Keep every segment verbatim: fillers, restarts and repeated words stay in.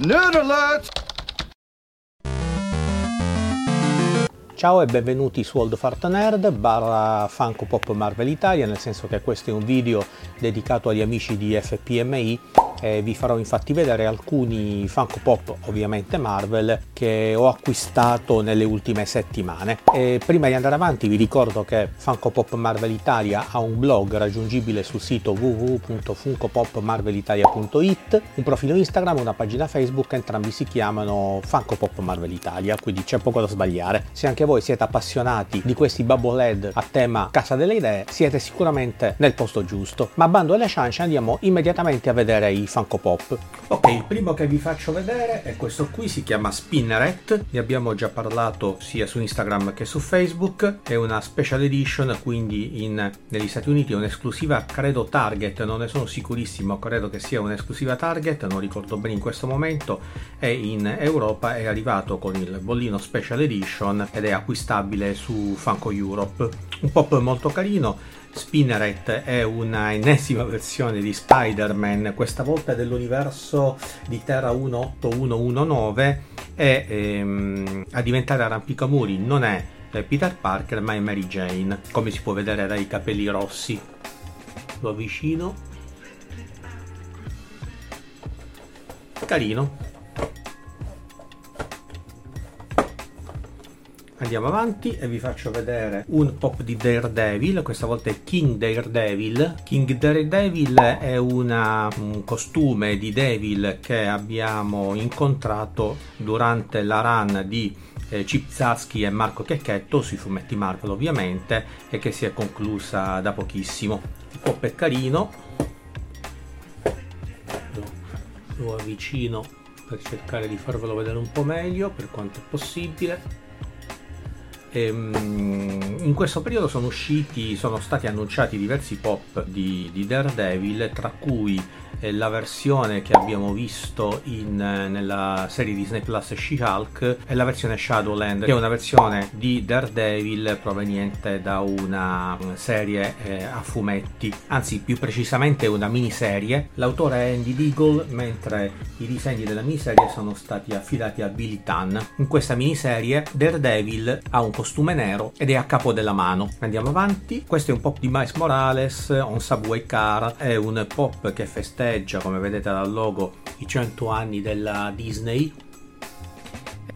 Nerd alert! Ciao e benvenuti su Old Fart Nerd barra Funko Pop Marvel Italia, nel senso che questo è un video dedicato agli amici di F P M I e vi farò infatti vedere alcuni Funko Pop, ovviamente Marvel, che ho acquistato nelle ultime settimane. E prima di andare avanti vi ricordo che Funko Pop Marvel Italia ha un blog raggiungibile sul sito w w w punto funko pop marvel italia punto i t, un profilo Instagram e una pagina Facebook, entrambi si chiamano Funko Pop Marvel Italia, quindi c'è poco da sbagliare. Se anche voi siete appassionati di questi bubble head a tema Casa delle Idee, siete sicuramente nel posto giusto. Ma bando alle ciance, andiamo immediatamente a vedere i Funko Pop. Ok, il primo che vi faccio vedere è questo qui, si chiama Spinneret, ne abbiamo già parlato sia su Instagram che su Facebook, è una special edition, quindi in, negli Stati Uniti è un'esclusiva, credo Target, non ne sono sicurissimo, credo che sia un'esclusiva Target, non ricordo bene in questo momento, e in Europa è arrivato con il bollino special edition ed è acquistabile su Funko Europe. Un pop molto carino. Spinneret è una ennesima versione di Spider-Man, questa volta dell'universo di Terra uno otto uno uno nove, e ehm, a diventare Arrampicamuri non è Peter Parker ma è Mary Jane, come si può vedere dai capelli rossi. Lo avvicino. Carino. Andiamo avanti e vi faccio vedere un pop di Daredevil, questa volta è King Daredevil. King Daredevil è una, un costume di Devil che abbiamo incontrato durante la run di eh, Chip Zdarsky e Marco Checchetto sui fumetti Marvel ovviamente, e che si è conclusa da pochissimo. Il pop è carino, lo avvicino per cercare di farvelo vedere un po' meglio per quanto è possibile. In questo periodo sono usciti, sono stati annunciati diversi pop di, di Daredevil, tra cui la versione che abbiamo visto in, nella serie Disney Plus She-Hulk e la versione Shadowland, che è una versione di Daredevil proveniente da una serie eh, a fumetti, anzi più precisamente una miniserie. L'autore è Andy Diggle, mentre i disegni della miniserie sono stati affidati a Billy Tan. In questa miniserie Daredevil ha un costume nero ed è a capo della mano. Andiamo avanti, questo è un pop di Miles Morales, on Subway Car, è un pop che festeggia, come vedete dal logo, i cento anni della Disney,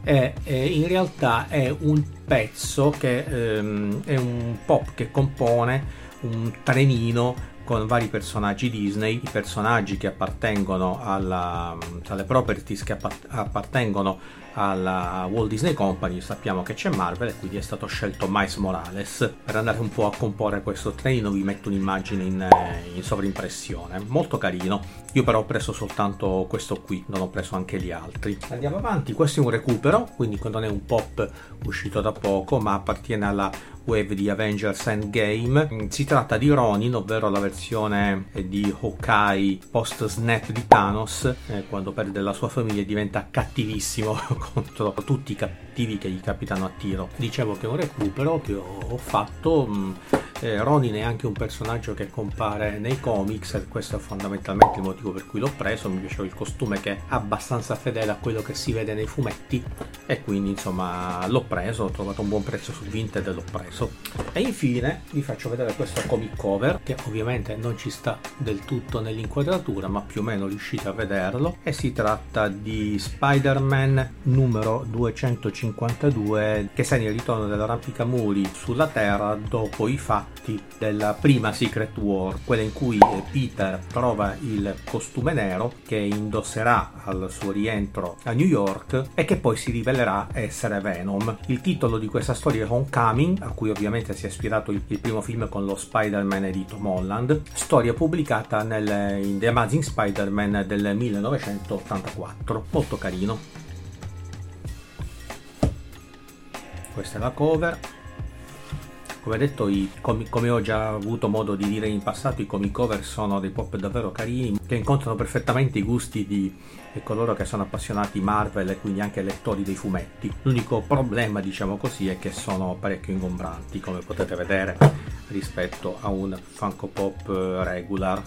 e, e in realtà è un pezzo che ehm, è un pop che compone un trenino con vari personaggi Disney, i personaggi che appartengono alla, alle properties che appartengono alla Walt Disney Company. Sappiamo che c'è Marvel e quindi è stato scelto Miles Morales. Per andare un po' a comporre questo trenino vi metto un'immagine in, in sovrimpressione, molto carino. Io però ho preso soltanto questo qui, non ho preso anche gli altri. Andiamo avanti, questo è un recupero, quindi non è un pop uscito da poco ma appartiene alla wave di Avengers Endgame. Si tratta di Ronin, ovvero la versione di Hawkeye post snap di Thanos, eh, quando perde la sua famiglia e diventa cattivissimo contro tutti i cattivi che gli capitano a tiro. Dicevo che è un recupero che ho fatto. Eh, Ronin è anche un personaggio che compare nei comics e questo è fondamentalmente il motivo per cui l'ho preso. Mi piaceva il costume, che è abbastanza fedele a quello che si vede nei fumetti, e quindi insomma l'ho preso, ho trovato un buon prezzo su Vinted e l'ho preso. E infine vi faccio vedere questo comic cover, che ovviamente non ci sta del tutto nell'inquadratura ma più o meno riuscite a vederlo, e si tratta di Spider-Man numero duecentocinquantadue, che segna il ritorno dell'Arrampicamuri sulla Terra dopo i fatti della prima Secret War, quella in cui Peter trova il costume nero che indosserà al suo rientro a New York e che poi si rivelerà essere Venom. Il titolo di questa storia è Homecoming, a cui ovviamente si è ispirato il, il primo film con lo Spider-Man di Tom Holland, storia pubblicata nel, in The Amazing Spider-Man del millenovecentottantaquattro. Molto carino. Questa è la cover. Come detto, i, come, come ho già avuto modo di dire in passato, i comic cover sono dei pop davvero carini che incontrano perfettamente i gusti di, di coloro che sono appassionati Marvel e quindi anche lettori dei fumetti. L'unico problema, diciamo così, è che sono parecchio ingombranti, come potete vedere, rispetto a un Funko Pop regular.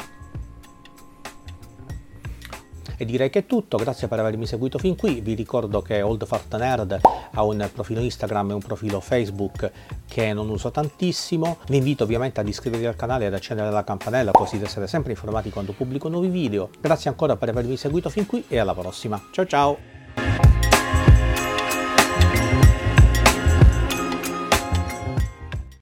E direi che è tutto, grazie per avermi seguito fin qui. Vi ricordo che Old Fart Nerd ha un profilo Instagram e un profilo Facebook che non uso tantissimo. Vi invito ovviamente ad iscrivervi al canale e ad accendere la campanella, così da essere sempre informati quando pubblico nuovi video. Grazie ancora per avermi seguito fin qui e alla prossima. Ciao ciao!